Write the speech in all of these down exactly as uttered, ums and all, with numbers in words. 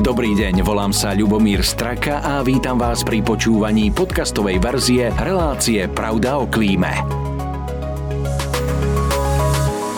Dobrý deň, volám sa Ľubomír Straka a vítam vás pri počúvaní podcastovej verzie relácie Pravda o klíme.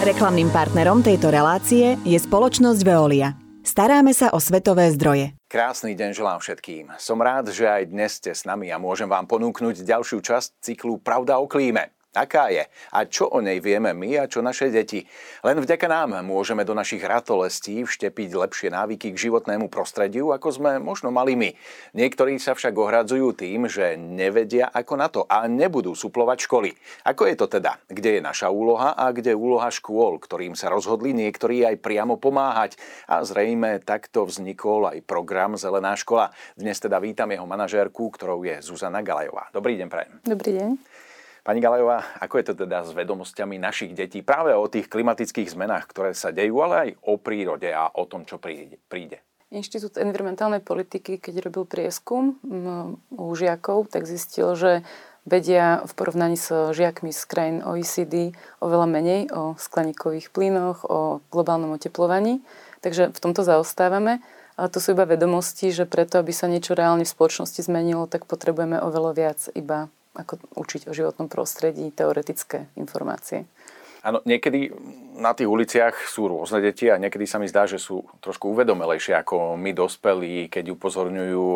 Reklamným partnerom tejto relácie je spoločnosť Veolia. Staráme sa o svetové zdroje. Krásny deň želám všetkým. Som rád, že aj dnes ste s nami a môžem vám ponúknuť ďalšiu časť cyklu Pravda o klíme. Aká je? A čo o nej vieme my a čo naše deti? Len vďaka nám môžeme do našich ratolestí vštepiť lepšie návyky k životnému prostrediu, ako sme možno mali my. Niektorí sa však ohradzujú tým, že nevedia ako na to a nebudú suplovať školy. Ako je to teda? Kde je naša úloha a kde je úloha škôl, ktorým sa rozhodli niektorí aj priamo pomáhať? A zrejme takto vznikol aj program Zelená škola. Dnes teda vítam jeho manažérku, ktorou je Zuzana Gallayová. Dobrý deň, prajem. Dobrý deň. Pani Gallayová, ako je to teda s vedomosťami našich detí práve o tých klimatických zmenách, ktoré sa dejú, ale aj o prírode a o tom, čo príde? Inštitút environmentálnej politiky, keď robil prieskum u žiakov, tak zistil, že vedia v porovnaní s žiakmi z krajín ó é cé dé oveľa menej o skleníkových plynoch, o globálnom oteplovaní. Takže v tomto zaostávame. Ale to sú iba vedomosti, že preto, aby sa niečo reálne v spoločnosti zmenilo, tak potrebujeme oveľa viac iba ako učiť o životnom prostredí teoretické informácie. Áno, niekedy na tých uliciach sú rôzne deti a niekedy sa mi zdá, že sú trošku uvedomelejšie ako my dospelí, keď upozorňujú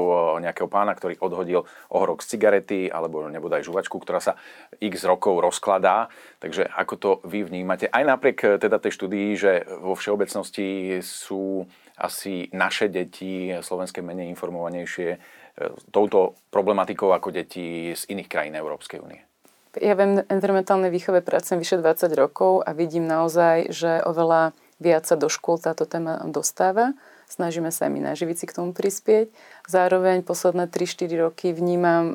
nejakého pána, ktorý odhodil ohorok z cigarety alebo nebodaj žuvačku, ktorá sa x rokov rozkladá. Takže ako to vy vnímate? Aj napriek teda tej štúdii, že vo všeobecnosti sú asi naše deti slovenské menej informovanejšie touto problematikou ako deti z iných krajín Európskej únie. Ja viem, environmentálnej výchove pracujem vyše dvadsať rokov a vidím naozaj, že oveľa viac sa do škôl táto téma dostáva. Snažíme sa aj my na Živici k tomu prispieť. Zároveň posledné tri štyri roky vnímam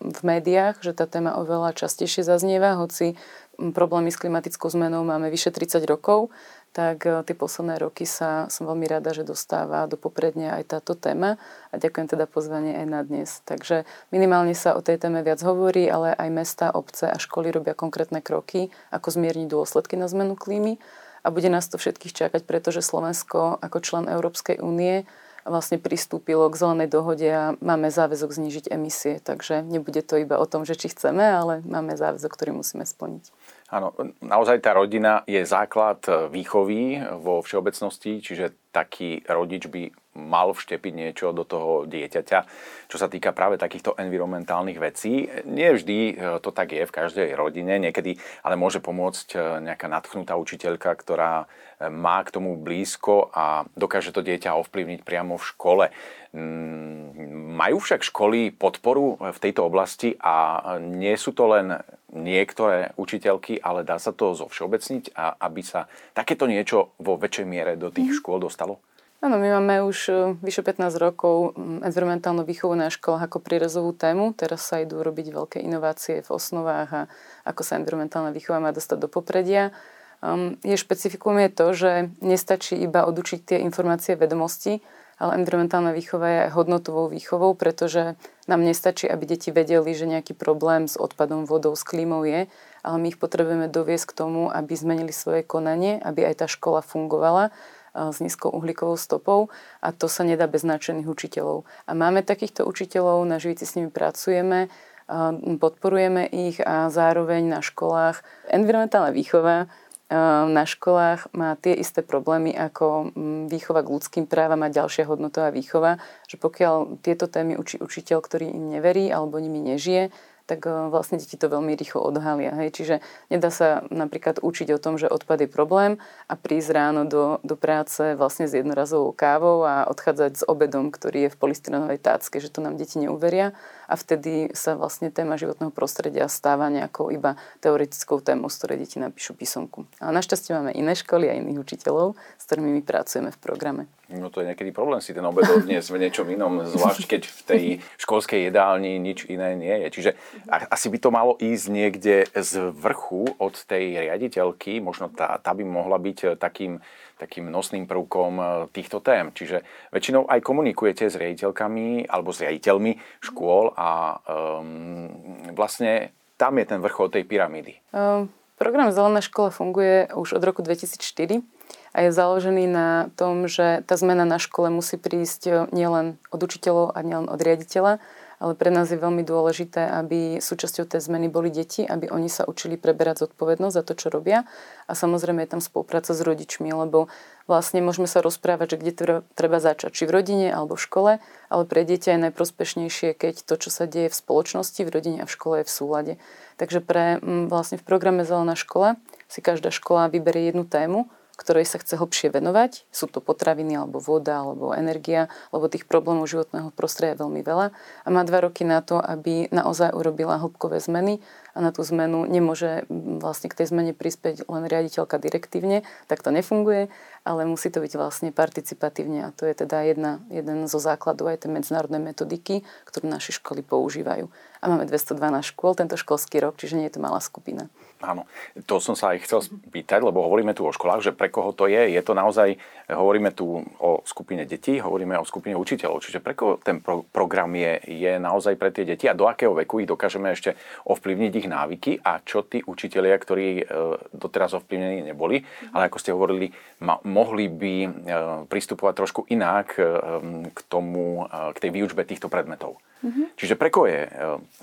v médiách, že tá téma oveľa častejšie zaznieva, hoci problémy s klimatickou zmenou máme vyše tridsať rokov, tak tie posledné roky sa som veľmi rada, že dostáva do poprednia aj táto téma a ďakujem teda pozvanie aj na dnes. Takže minimálne sa o tej téme viac hovorí, ale aj mestá, obce a školy robia konkrétne kroky, ako zmierniť dôsledky na zmenu klímy. A bude nás to všetkých čakať, pretože Slovensko ako člen Európskej únie vlastne pristúpilo k zelenej dohode a máme záväzok znížiť emisie. Takže nebude to iba o tom, že či chceme, ale máme záväzok, ktorý musíme splniť. Áno, naozaj tá rodina je základ výchovy vo všeobecnosti, čiže taký rodič by mal vštepiť niečo do toho dieťaťa, čo sa týka práve takýchto environmentálnych vecí. Nie vždy to tak je v každej rodine, niekedy ale môže pomôcť nejaká nadchnutá učiteľka, ktorá má k tomu blízko a dokáže to dieťa ovplyvniť priamo v škole. Majú však školy podporu v tejto oblasti a nie sú to len niektoré učiteľky, ale dá sa to zovšeobecniť, a aby sa takéto niečo vo väčšej miere do tých škôl dostalo? Áno, my máme už vyše pätnásť rokov environmentálnu výchovu na školách ako prierezovú tému. Teraz sa idú robiť veľké inovácie v osnovách a ako sa environmentálna výchova má dostať do popredia. Je špecifikum je to, že nestačí iba odučiť tie informácie vedomosti, ale environmentálna výchova je aj hodnotovou výchovou, pretože nám nestačí, aby deti vedeli, že nejaký problém s odpadom, vodou, s klímou je, ale my ich potrebujeme doviesť k tomu, aby zmenili svoje konanie, aby aj tá škola fungovala s nízkou uhlíkovou stopou a to sa nedá bez nadšených učiteľov. A máme takýchto učiteľov, na Živici s nimi pracujeme, podporujeme ich a zároveň na školách environmentálna výchova na školách má tie isté problémy ako výchova k ľudským právam a ďalšia hodnotová výchova, že pokiaľ tieto témy učí učiteľ, ktorý im neverí alebo nimi nežije, tak vlastne deti to veľmi rýchlo odhalia. Hej. Čiže nedá sa napríklad učiť o tom, že odpad je problém a prísť ráno do, do práce vlastne s jednorazovou kávou a odchádzať s obedom, ktorý je v polystyrenovej tácke, že to nám deti neuveria a vtedy sa vlastne téma životného prostredia stáva nejakou iba teoretickou témou, z ktorej deti napíšu písomku. Ale našťastie máme iné školy a iných učiteľov, s ktorými my pracujeme v programe. No to je niekedy problém si ten obed odniesť v niečom inom, zvlášť keď v tej školskej jedálni nič iné nie je. Čiže asi by to malo ísť niekde z vrchu od tej riaditeľky, možno tá, tá by mohla byť takým, takým nosným prvkom týchto tém. Čiže väčšinou aj komunikujete s riaditeľkami alebo s riaditeľmi škôl a um, vlastne tam je ten vrchol tej pyramídy. Um, program Zelená škola funguje už od roku dvetisícštyri. a je založený na tom, že tá zmena na škole musí prísť nielen od učiteľov a nielen od riaditeľa, ale pre nás je veľmi dôležité, aby súčasťou tej zmeny boli deti, aby oni sa učili preberať zodpovednosť za to, čo robia. A samozrejme je tam spolupráca s rodičmi, lebo vlastne môžeme sa rozprávať, že kde treba začať, či v rodine alebo v škole, ale pre dieťa je najprospešnejšie, keď to, čo sa deje v spoločnosti, v rodine a v škole je v súlade. Takže pre, vlastne v programe Zelená škola si každá škola vyberie jednu tému, ktorej sa chce hlbšie venovať. Sú to potraviny, alebo voda, alebo energia, lebo tých problémov životného prostredia je veľmi veľa. A má dva roky na to, aby naozaj urobila hĺbkové zmeny a na tú zmenu nemôže vlastne k tej zmene prispieť len riaditeľka direktívne, tak to nefunguje, ale musí to byť vlastne participatívne a to je teda jedna, jeden zo základov aj tie medzinárodné metodiky, ktorú naše školy používajú. A máme dvestodvanásť škôl tento školský rok, čiže nie je to malá skupina. Áno, to som sa aj chcel spýtať, lebo hovoríme tu o školách, že pre koho to je, je to naozaj, hovoríme tu o skupine detí, hovoríme o skupine učiteľov, čiže pre koho ten pro- program je, je naozaj pre tie deti a do akého veku ich dokážeme ešte ovplyvniť ich návyky a čo tí učitelia, ktorí e, doteraz ovplyvnení neboli, ale ako ste hovorili, ma- mohli by e, pristupovať trošku inak e, k tomu, e, k tej výučbe týchto predmetov. Mm-hmm. Čiže pre koho je e,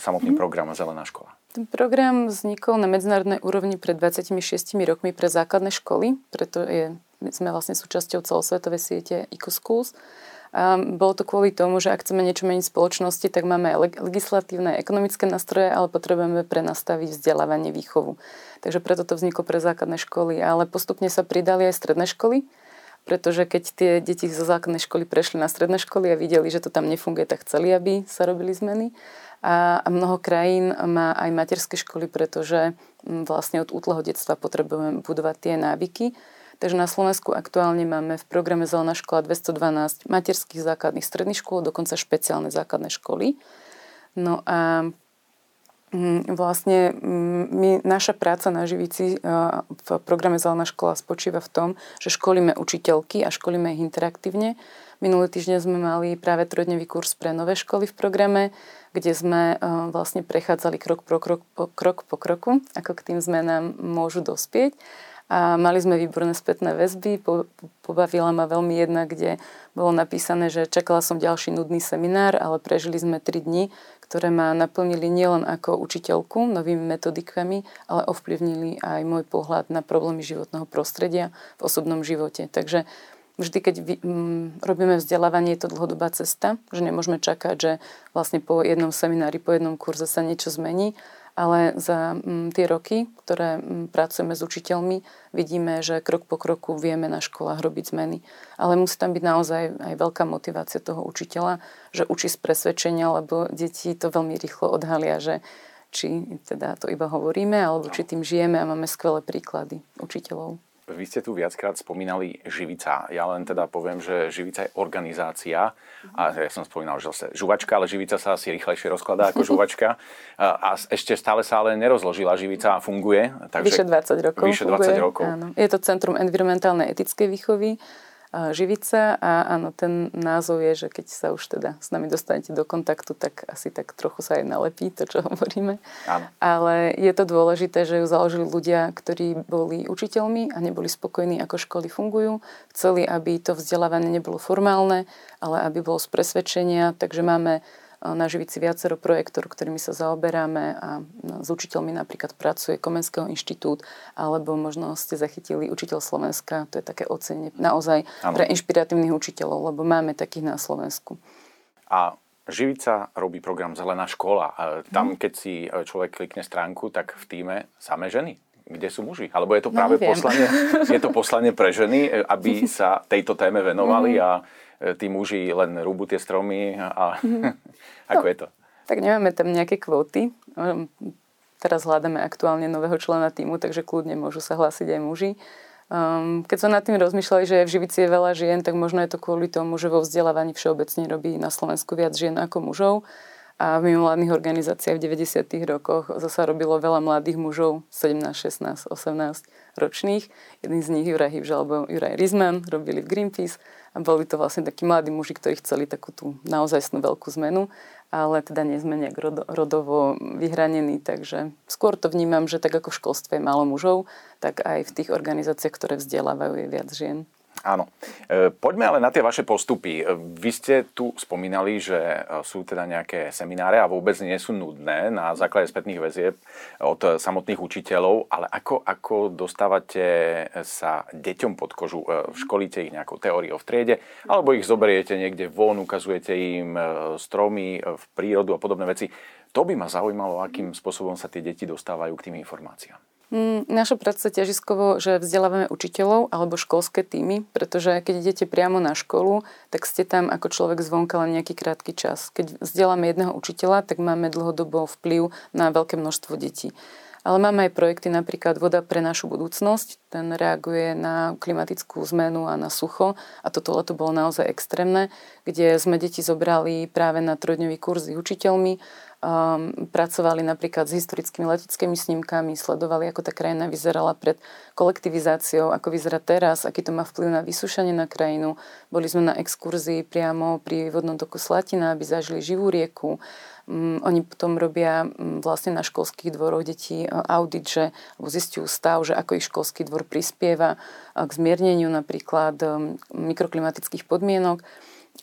samotný mm-hmm. program Zelená škola? Ten program vznikol na medzinárodnej úrovni pred dvadsaťšesť rokmi pre základné školy, preto je, sme vlastne súčasťou celosvetovej siete EcoSchools. A bolo to kvôli tomu, že ak chceme niečo meniť v spoločnosti, tak máme aj legislatívne a ekonomické nástroje, ale potrebujeme prenastaviť vzdelávanie, výchovu. Takže preto to vzniklo pre základné školy, ale postupne sa pridali aj stredné školy, pretože keď tie deti zo základnej školy prešli na stredné školy a videli, že to tam nefunguje, tak chceli, aby sa robili zmeny. A mnoho krajín má aj materské školy, pretože vlastne od útleho detstva potrebujeme budovať tie návyky. Takže na Slovensku aktuálne máme v programe Zelená škola dvestodvanásť materských, základných, stredných škôl, dokonca špeciálne základné školy. No a vlastne my, naša práca na Živici v programe Zelená škola spočíva v tom, že školíme učiteľky a školíme ich interaktívne. Minulý týždeň sme mali práve trojdňový kurz pre nové školy v programe, kde sme vlastne prechádzali krok po, krok, po, krok po kroku, ako k tým zmenám môžu dospieť. A mali sme výborné spätné väzby, pobavila ma veľmi jedna, kde bolo napísané, že čakala som ďalší nudný seminár, ale prežili sme tri dni, ktoré ma naplnili nielen ako učiteľku novými metodikami, ale ovplyvnili aj môj pohľad na problémy životného prostredia v osobnom živote. Takže vždy, keď robíme vzdelávanie, je to dlhodobá cesta, že nemôžeme čakať, že vlastne po jednom seminári, po jednom kurze sa niečo zmení, ale za tie roky, ktoré pracujeme s učiteľmi, vidíme, že krok po kroku vieme na školách robiť zmeny. Ale musí tam byť naozaj aj veľká motivácia toho učiteľa, že učí z presvedčenia, lebo deti to veľmi rýchlo odhalia, že či teda to iba hovoríme, alebo či tým žijeme a máme skvelé príklady učiteľov. Vy ste tu viackrát spomínali Živica. Ja len teda poviem, že Živica je organizácia. A ja som spomínal, že zase žuvačka, ale Živica sa asi rýchlejšie rozkladá ako žuvačka. A ešte stále sa ale nerozložila. Živica funguje. Takže vyše dvadsať rokov. Vyše dvadsať funguje, rokov. Áno. Je to Centrum environmentálnej etickej výchovy Živica. A áno, ten názov je, že keď sa už teda s nami dostanete do kontaktu, tak asi tak trochu sa aj nalepí to, čo hovoríme. Áno. Ale je to dôležité, že ju založili ľudia, ktorí boli učiteľmi a neboli spokojní, ako školy fungujú. Chceli, aby to vzdelávanie nebolo formálne, ale aby bolo z presvedčenia. Takže máme na Živici viacero projektov, ktorými sa zaoberáme a s učiteľmi napríklad pracuje Komenského inštitút, alebo možno ste zachytili Učiteľ Slovenska, to je také ocenie naozaj pre inšpiratívnych učiteľov, lebo máme takých na Slovensku. A Živica robí program Zelená škola. Tam, keď si človek klikne stránku, tak v tíme same ženy. Kde sú muži? Alebo je to práve no, poslanie, je to poslanie pre ženy, aby sa tejto téme venovali a tí muži len rúbu tie stromy a no, ako je to? Tak nemáme tam nejaké kvóty. Teraz hľadáme aktuálne nového člena tímu, takže kľudne môžu sa hlásiť aj muži. Keď som nad tým rozmýšľali, že v Živici je veľa žien, tak možno je to kvôli tomu, že vo vzdelávaní všeobecne robí na Slovensku viac žien ako mužov. A v mimovládnych organizáciách v deväťdesiatych rokoch zasa robilo veľa mladých mužov, sedemnásť, šestnásť, osemnásť ročných. Jedný z nich, Juraj Hyvža alebo Juraj Ryzman, robili v Greenpeace a boli to vlastne takí mladí muži, ktorí chceli takú tú naozajstnú veľkú zmenu. A ale teda nie sme nejak rodovo vyhranení, takže skôr to vnímam, že tak ako v školstve je málo mužov, tak aj v tých organizáciách, ktoré vzdelávajú, je viac žien. Áno. Poďme ale na tie vaše postupy. Vy ste tu spomínali, že sú teda nejaké semináre a vôbec nie sú nudné na základe spätných väzieb od samotných učiteľov, ale ako, ako dostávate sa deťom pod kožu? Školíte ich nejakou teóriou v triede, alebo ich zoberiete niekde von, ukazujete im stromy v prírodu a podobné veci. To by ma zaujímalo, akým spôsobom sa tie deti dostávajú k tým informáciám. Naša práca ťažiskovo, že vzdelávame učiteľov alebo školské týmy, pretože keď idete priamo na školu, tak ste tam ako človek zvonka len nejaký krátky čas. Keď vzdeláme jedného učiteľa, tak máme dlhodobo vplyv na veľké množstvo detí. Ale máme aj projekty, napríklad Voda pre našu budúcnosť, ten reaguje na klimatickú zmenu a na sucho a toto leto bolo naozaj extrémne, kde sme deti zobrali práve na trojdňový kurz s učiteľmi, Um, pracovali napríklad s historickými leteckými snímkami, sledovali, ako tá krajina vyzerala pred kolektivizáciou, ako vyzerá teraz, aký to má vplyv na vysúšanie na krajinu. Boli sme na exkurzii priamo pri vodnom toku Slatina, aby zažili živú rieku. Um, oni potom robia um, vlastne na školských dvoroch detí audit, že zistiu stav, že ako ich školský dvor prispieva k zmierneniu napríklad um, mikroklimatických podmienok.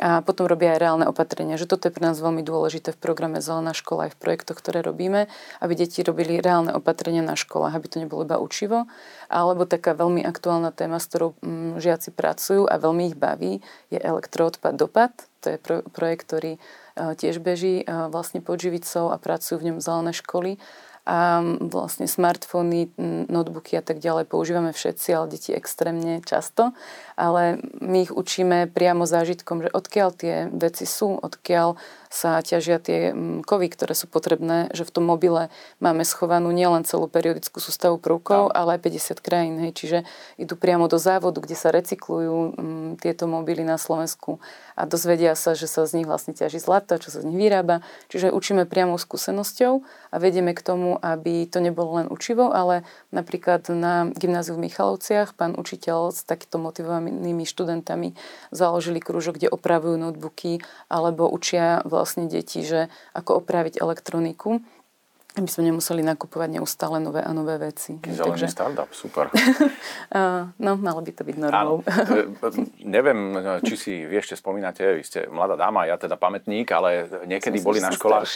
A potom robia aj reálne opatrenia, že toto je pre nás veľmi dôležité v programe Zelená škola aj v projektoch, ktoré robíme, aby deti robili reálne opatrenia na školách, aby to nebolo iba učivo. Alebo taká veľmi aktuálna téma, s ktorou žiaci pracujú a veľmi ich baví, je elektroodpad dopad. To je projekt, ktorý tiež beží vlastne pod Živicou a pracujú v ňom zelené školy. A vlastne smartfóny, notebooky a tak ďalej používame všetci, ale deti extrémne často. Ale my ich učíme priamo zážitkom, že odkiaľ tie veci sú, odkiaľ sa ťažia tie kovy, ktoré sú potrebné, že v tom mobile máme schovanú nielen celú periodickú sústavu prvkov, ale aj päťdesiat krajín. Hej. Čiže idú priamo do závodu, kde sa recyklujú tieto mobily na Slovensku a dozvedia sa, že sa z nich vlastne ťaží zlato, čo sa z nich vyrába. Čiže učíme priamo skúsenosťou a vedieme k tomu, aby to nebolo len učivo, ale napríklad na gymnáziu v Michalovciach pán učiteľ s takýmto motivovanými študentami založili krúžok, kde opravujú notebooky alebo učia vlastne deti, že ako opraviť elektroniku, aby sme nemuseli nakupovať neustále nové a nové veci. Zelený Takže... startup, super. No, malo by to byť normálne. Neviem, či si vy ešte spomínate, vy ste mladá dáma, ja teda pamätník, ale niekedy som boli na školách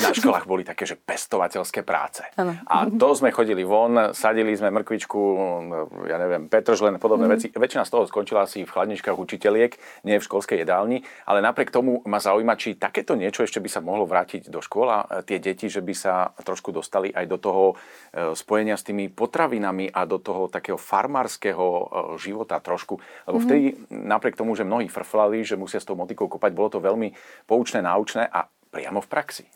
na školách boli také, že pestovateľské práce. Ano. A to sme chodili von, sadili sme mrkvičku, ja neviem, petržlen, podobné mm. veci. Väčšina z toho skončila asi v chladničkách učiteliek, nie v školskej jedálni, ale napriek tomu ma zaujíma, či takéto niečo ešte by sa mohlo vrátiť do škola, tie deti, že by sa trošku dostali aj do toho spojenia s tými potravinami a do toho takého farmárskeho života trošku. Lebo vtedy, mm. napriek tomu, že mnohí frflali, že musia s tou motikou kopať, bolo to veľmi poučné, náučné a priamo v praxi.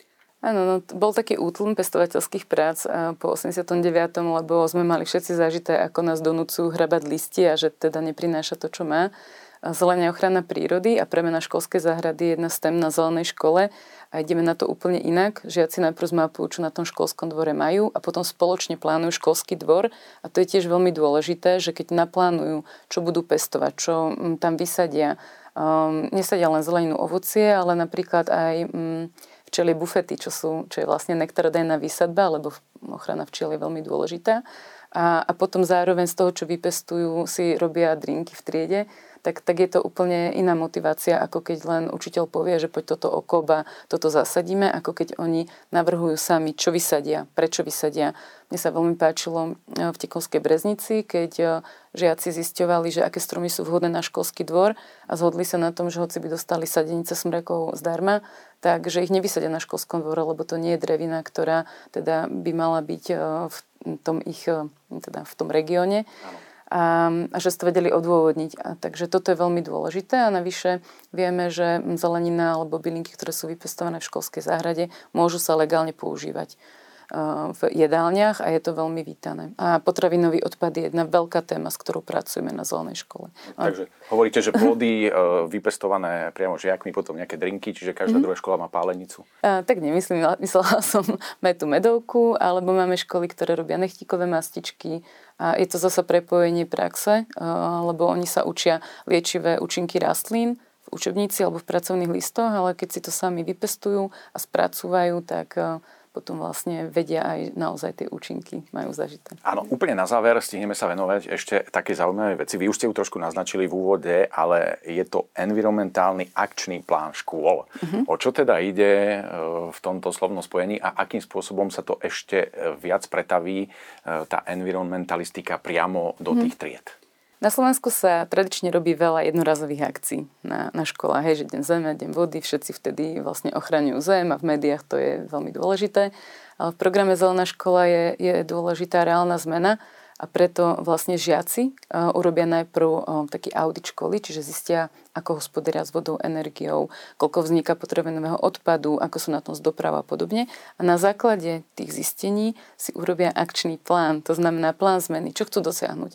Áno, no, bol taký útlm pestovateľských prác po osemdesiatom deviatom, lebo sme mali všetci zažité, ako nás donúcujú hrabať listie a že teda neprináša to, čo má. Zelená ochrana prírody a premena školskej záhrady je jedna z tém na zelenej škole a ideme na to úplne inak. Žiaci najprv zmapujú, čo na tom školskom dvore majú a potom spoločne plánujú školský dvor a to je tiež veľmi dôležité, že keď naplánujú, čo budú pestovať, čo tam vysadia, um, nesadia len zeleninu, ovocie, ale napríklad aj... Um, včelie bufety, čo, sú, čo je vlastne nektarodajná výsadba, lebo ochrana včiel je veľmi dôležitá. A, a potom zároveň z toho, čo vypestujú, si robia drinky v triede, tak, tak je to úplne iná motivácia, ako keď len učiteľ povie, že poď toto okop, toto zasadíme, ako keď oni navrhujú sami, čo vysadia, prečo vysadia. Mne sa veľmi páčilo v Tekovskej Breznici, keď žiaci zisťovali, že aké stromy sú vhodné na školský dvor a zhodli sa na tom, že hoci by dostali sadenice smrekov zdarma, takže ich nevysadia na školskom dvore, lebo to nie je drevina, ktorá teda by mala byť v tom ich, teda v tom regióne. A, a že ste vedeli odôvodniť. A, takže toto je veľmi dôležité a navyše vieme, že zelenina alebo bylinky, ktoré sú vypestované v školskej záhrade, môžu sa legálne používať v jedálniach a je to veľmi vítané. A potravinový odpad je jedna veľká téma, s ktorou pracujeme na zelenej škole. Takže hovoríte, že plody vypestované priamo žiakmi, potom nejaké drinky, čiže každá mm-hmm. druhá škola má pálenicu. A, tak nemyslím, myslela som tú medovku, alebo máme školy, ktoré robia nechtíkové mastičky a je to zasa prepojenie praxe, lebo oni sa učia liečivé účinky rastlín, učebnici alebo v pracovných listoch, ale keď si to sami vypestujú a spracúvajú, tak potom vlastne vedia aj naozaj tie účinky, majú zažité. Áno, úplne na záver stihneme sa venovať ešte také zaujímavé veci. Vy už ste ju trošku naznačili v úvode, ale je to environmentálny akčný plán škôl. Uh-huh. O čo teda ide v tomto slovnom spojení a akým spôsobom sa to ešte viac pretaví tá environmentalistika priamo do uh-huh. tých tried? Na Slovensku sa tradične robí veľa jednorazových akcií na, na školách. Hej, že deň zeme, deň vody, všetci vtedy vlastne ochraňujú zem a v médiách to je veľmi dôležité. Ale v programe Zelená škola je, je dôležitá reálna zmena a preto vlastne žiaci uh, urobia najprv um, taký audit školy, čiže zistia, ako hospodária s vodou, energiou, koľko vzniká potravinového odpadu, ako sú na tom z doprava a podobne. A na základe tých zistení si urobia akčný plán, to znamená plán zmeny, čo chcú dosiahnuť.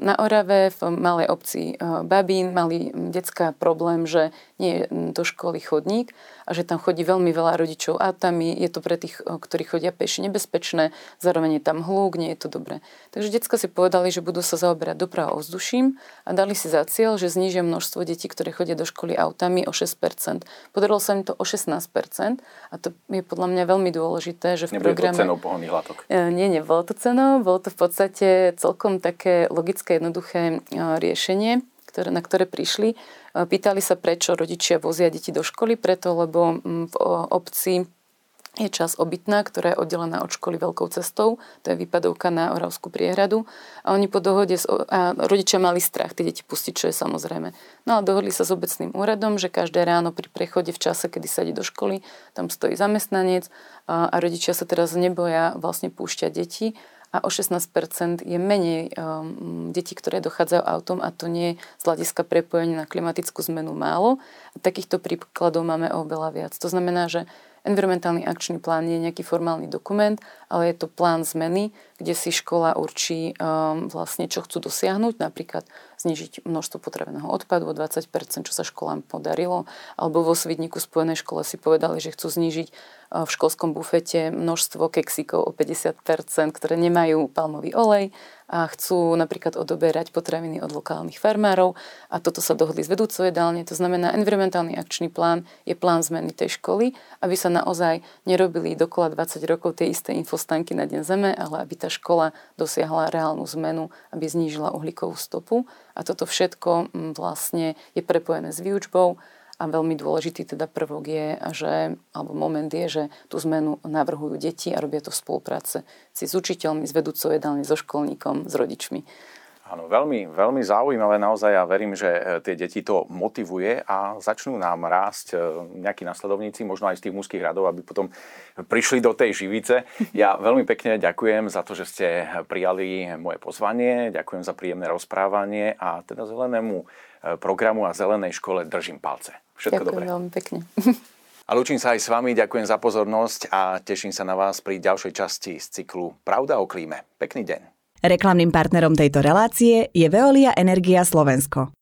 Na Orave, v malej obci Babín, mali decká problém, že nie je do školy chodník a že tam chodí veľmi veľa rodičov autami, je to pre tých, ktorí chodia peši, nebezpečné, zároveň je tam hluk, nie je to dobré. Takže decká si povedali, že budú sa zaoberať dopravou ovzduším a dali si za cieľ, že znížia množstvo detí, ktoré chodia do školy autami o šesť percent. Podarilo sa im to o šestnásť percent a to je podľa mňa veľmi dôležité, že v Nebude programe... Nebolo to cenou pohonných látok. Nie, nebolo to cenou, bolo to v podstate celkom také logické, jednoduché riešenie, ktoré, na ktoré prišli. Pýtali sa, prečo rodičia vozia deti do školy, preto, lebo v obci je časť obytná, ktorá je oddelená od školy veľkou cestou, to je výpadovka na Oravskú priehradu a oni po dohode, s, a rodičia mali strach tie deti pustiť, čo je samozrejme. No a dohodli sa s obecným úradom, že každé ráno pri prechode v čase, kedy sa ide do školy, tam stojí zamestnanec a, a rodičia sa teraz neboja vlastne púšťať deti. A o šestnásť percent je menej um, detí, ktoré dochádzajú autom a to nie je z hľadiska prepojenia na klimatickú zmenu málo. A takýchto príkladov máme oveľa viac. To znamená, že environmentálny akčný plán nie je nejaký formálny dokument, ale je to plán zmeny, kde si škola určí um, vlastne, čo chcú dosiahnuť, napríklad znižiť množstvo potravného odpadu o dvadsať percent, čo sa školám podarilo, alebo vo Svidníku Spojenej škole si povedali, že chcú znižiť v školskom bufete množstvo keksíkov o päťdesiat percent, ktoré nemajú palmový olej a chcú napríklad odoberať potraviny od lokálnych farmárov a toto sa dohodli s vedúcou jedálne. To znamená, environmentálny akčný plán je plán zmeny tej školy, aby sa naozaj nerobili dokola dvadsať rokov tie isté infostanky na deň zeme, ale aby tá škola dosiahla reálnu zmenu, aby znížila uhlíkovú stopu a toto všetko vlastne je prepojené s výučbou. A veľmi dôležitý teda prvok je, že, alebo moment je, že tú zmenu navrhujú deti a robia to v spolupráci s učiteľmi, s vedúcou jedálne, so školníkom, s rodičmi. Áno, veľmi, veľmi zaujímavé naozaj a ja verím, že tie deti to motivuje a začnú nám rásť nejakí nasledovníci, možno aj z tých mužských radov, aby potom prišli do tej Živice. Ja veľmi pekne ďakujem za to, že ste prijali moje pozvanie, ďakujem za príjemné rozprávanie a teda zelenému programu a Zelenej škole držím palce. Všetko ďakujem, dobré. Ďakujem veľmi pekne. A ľúčim sa aj s vami, ďakujem za pozornosť a teším sa na vás pri ďalšej časti z cyklu Pravda o klíme. Pekný deň. Reklamným partnerom tejto relácie je Veolia Energia Slovensko.